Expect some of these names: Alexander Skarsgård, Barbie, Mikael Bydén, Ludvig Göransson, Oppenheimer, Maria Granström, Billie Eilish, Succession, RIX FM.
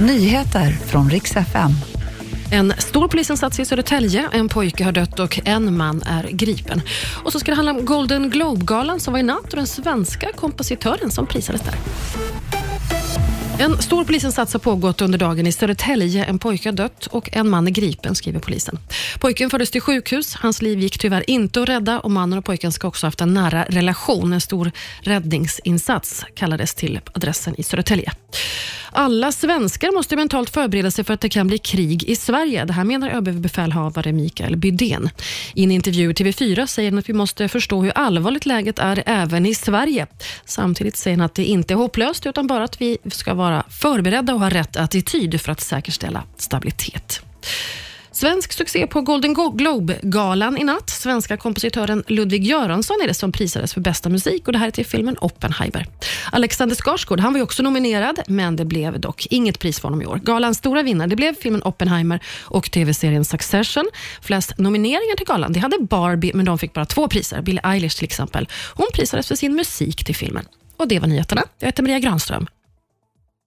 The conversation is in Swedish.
Nyheter från Riks FM. En stor polisinsats i Södertälje, en pojke har dött och en man är gripen. Och så ska det handla om Golden Globe-galan som var i natt och den svenska kompositören som prisades där. En stor polisinsats har pågått under dagen i Södertälje. En pojke har dött och en man är gripen, skriver polisen. Pojken fördes till sjukhus. Hans liv gick tyvärr inte att rädda och mannen och pojken ska också ha haft en nära relation. En stor räddningsinsats kallades till adressen i Södertälje. Alla svenskar måste mentalt förbereda sig för att det kan bli krig i Sverige. Det här menar överbefälhavare Mikael Bydén. I en intervju i TV4 säger han att vi måste förstå hur allvarligt läget är även i Sverige. Samtidigt säger han att det inte är hopplöst utan bara att vi ska vara förberedda och ha rätt attityd för att säkerställa stabilitet. Svensk succé på Golden Globe-galan i natt. Svenska kompositören Ludvig Göransson är det som prisades för bästa musik och det här är till filmen Oppenheimer. Alexander Skarsgård, han var ju också nominerad men det blev dock inget pris för honom i år. Galans stora vinnare, det blev filmen Oppenheimer och tv-serien Succession. Flest nomineringar till galan, det hade Barbie men de fick bara 2 priser. Billie Eilish till exempel. Hon prisades för sin musik till filmen. Och det var nyheterna. Jag heter Maria Granström.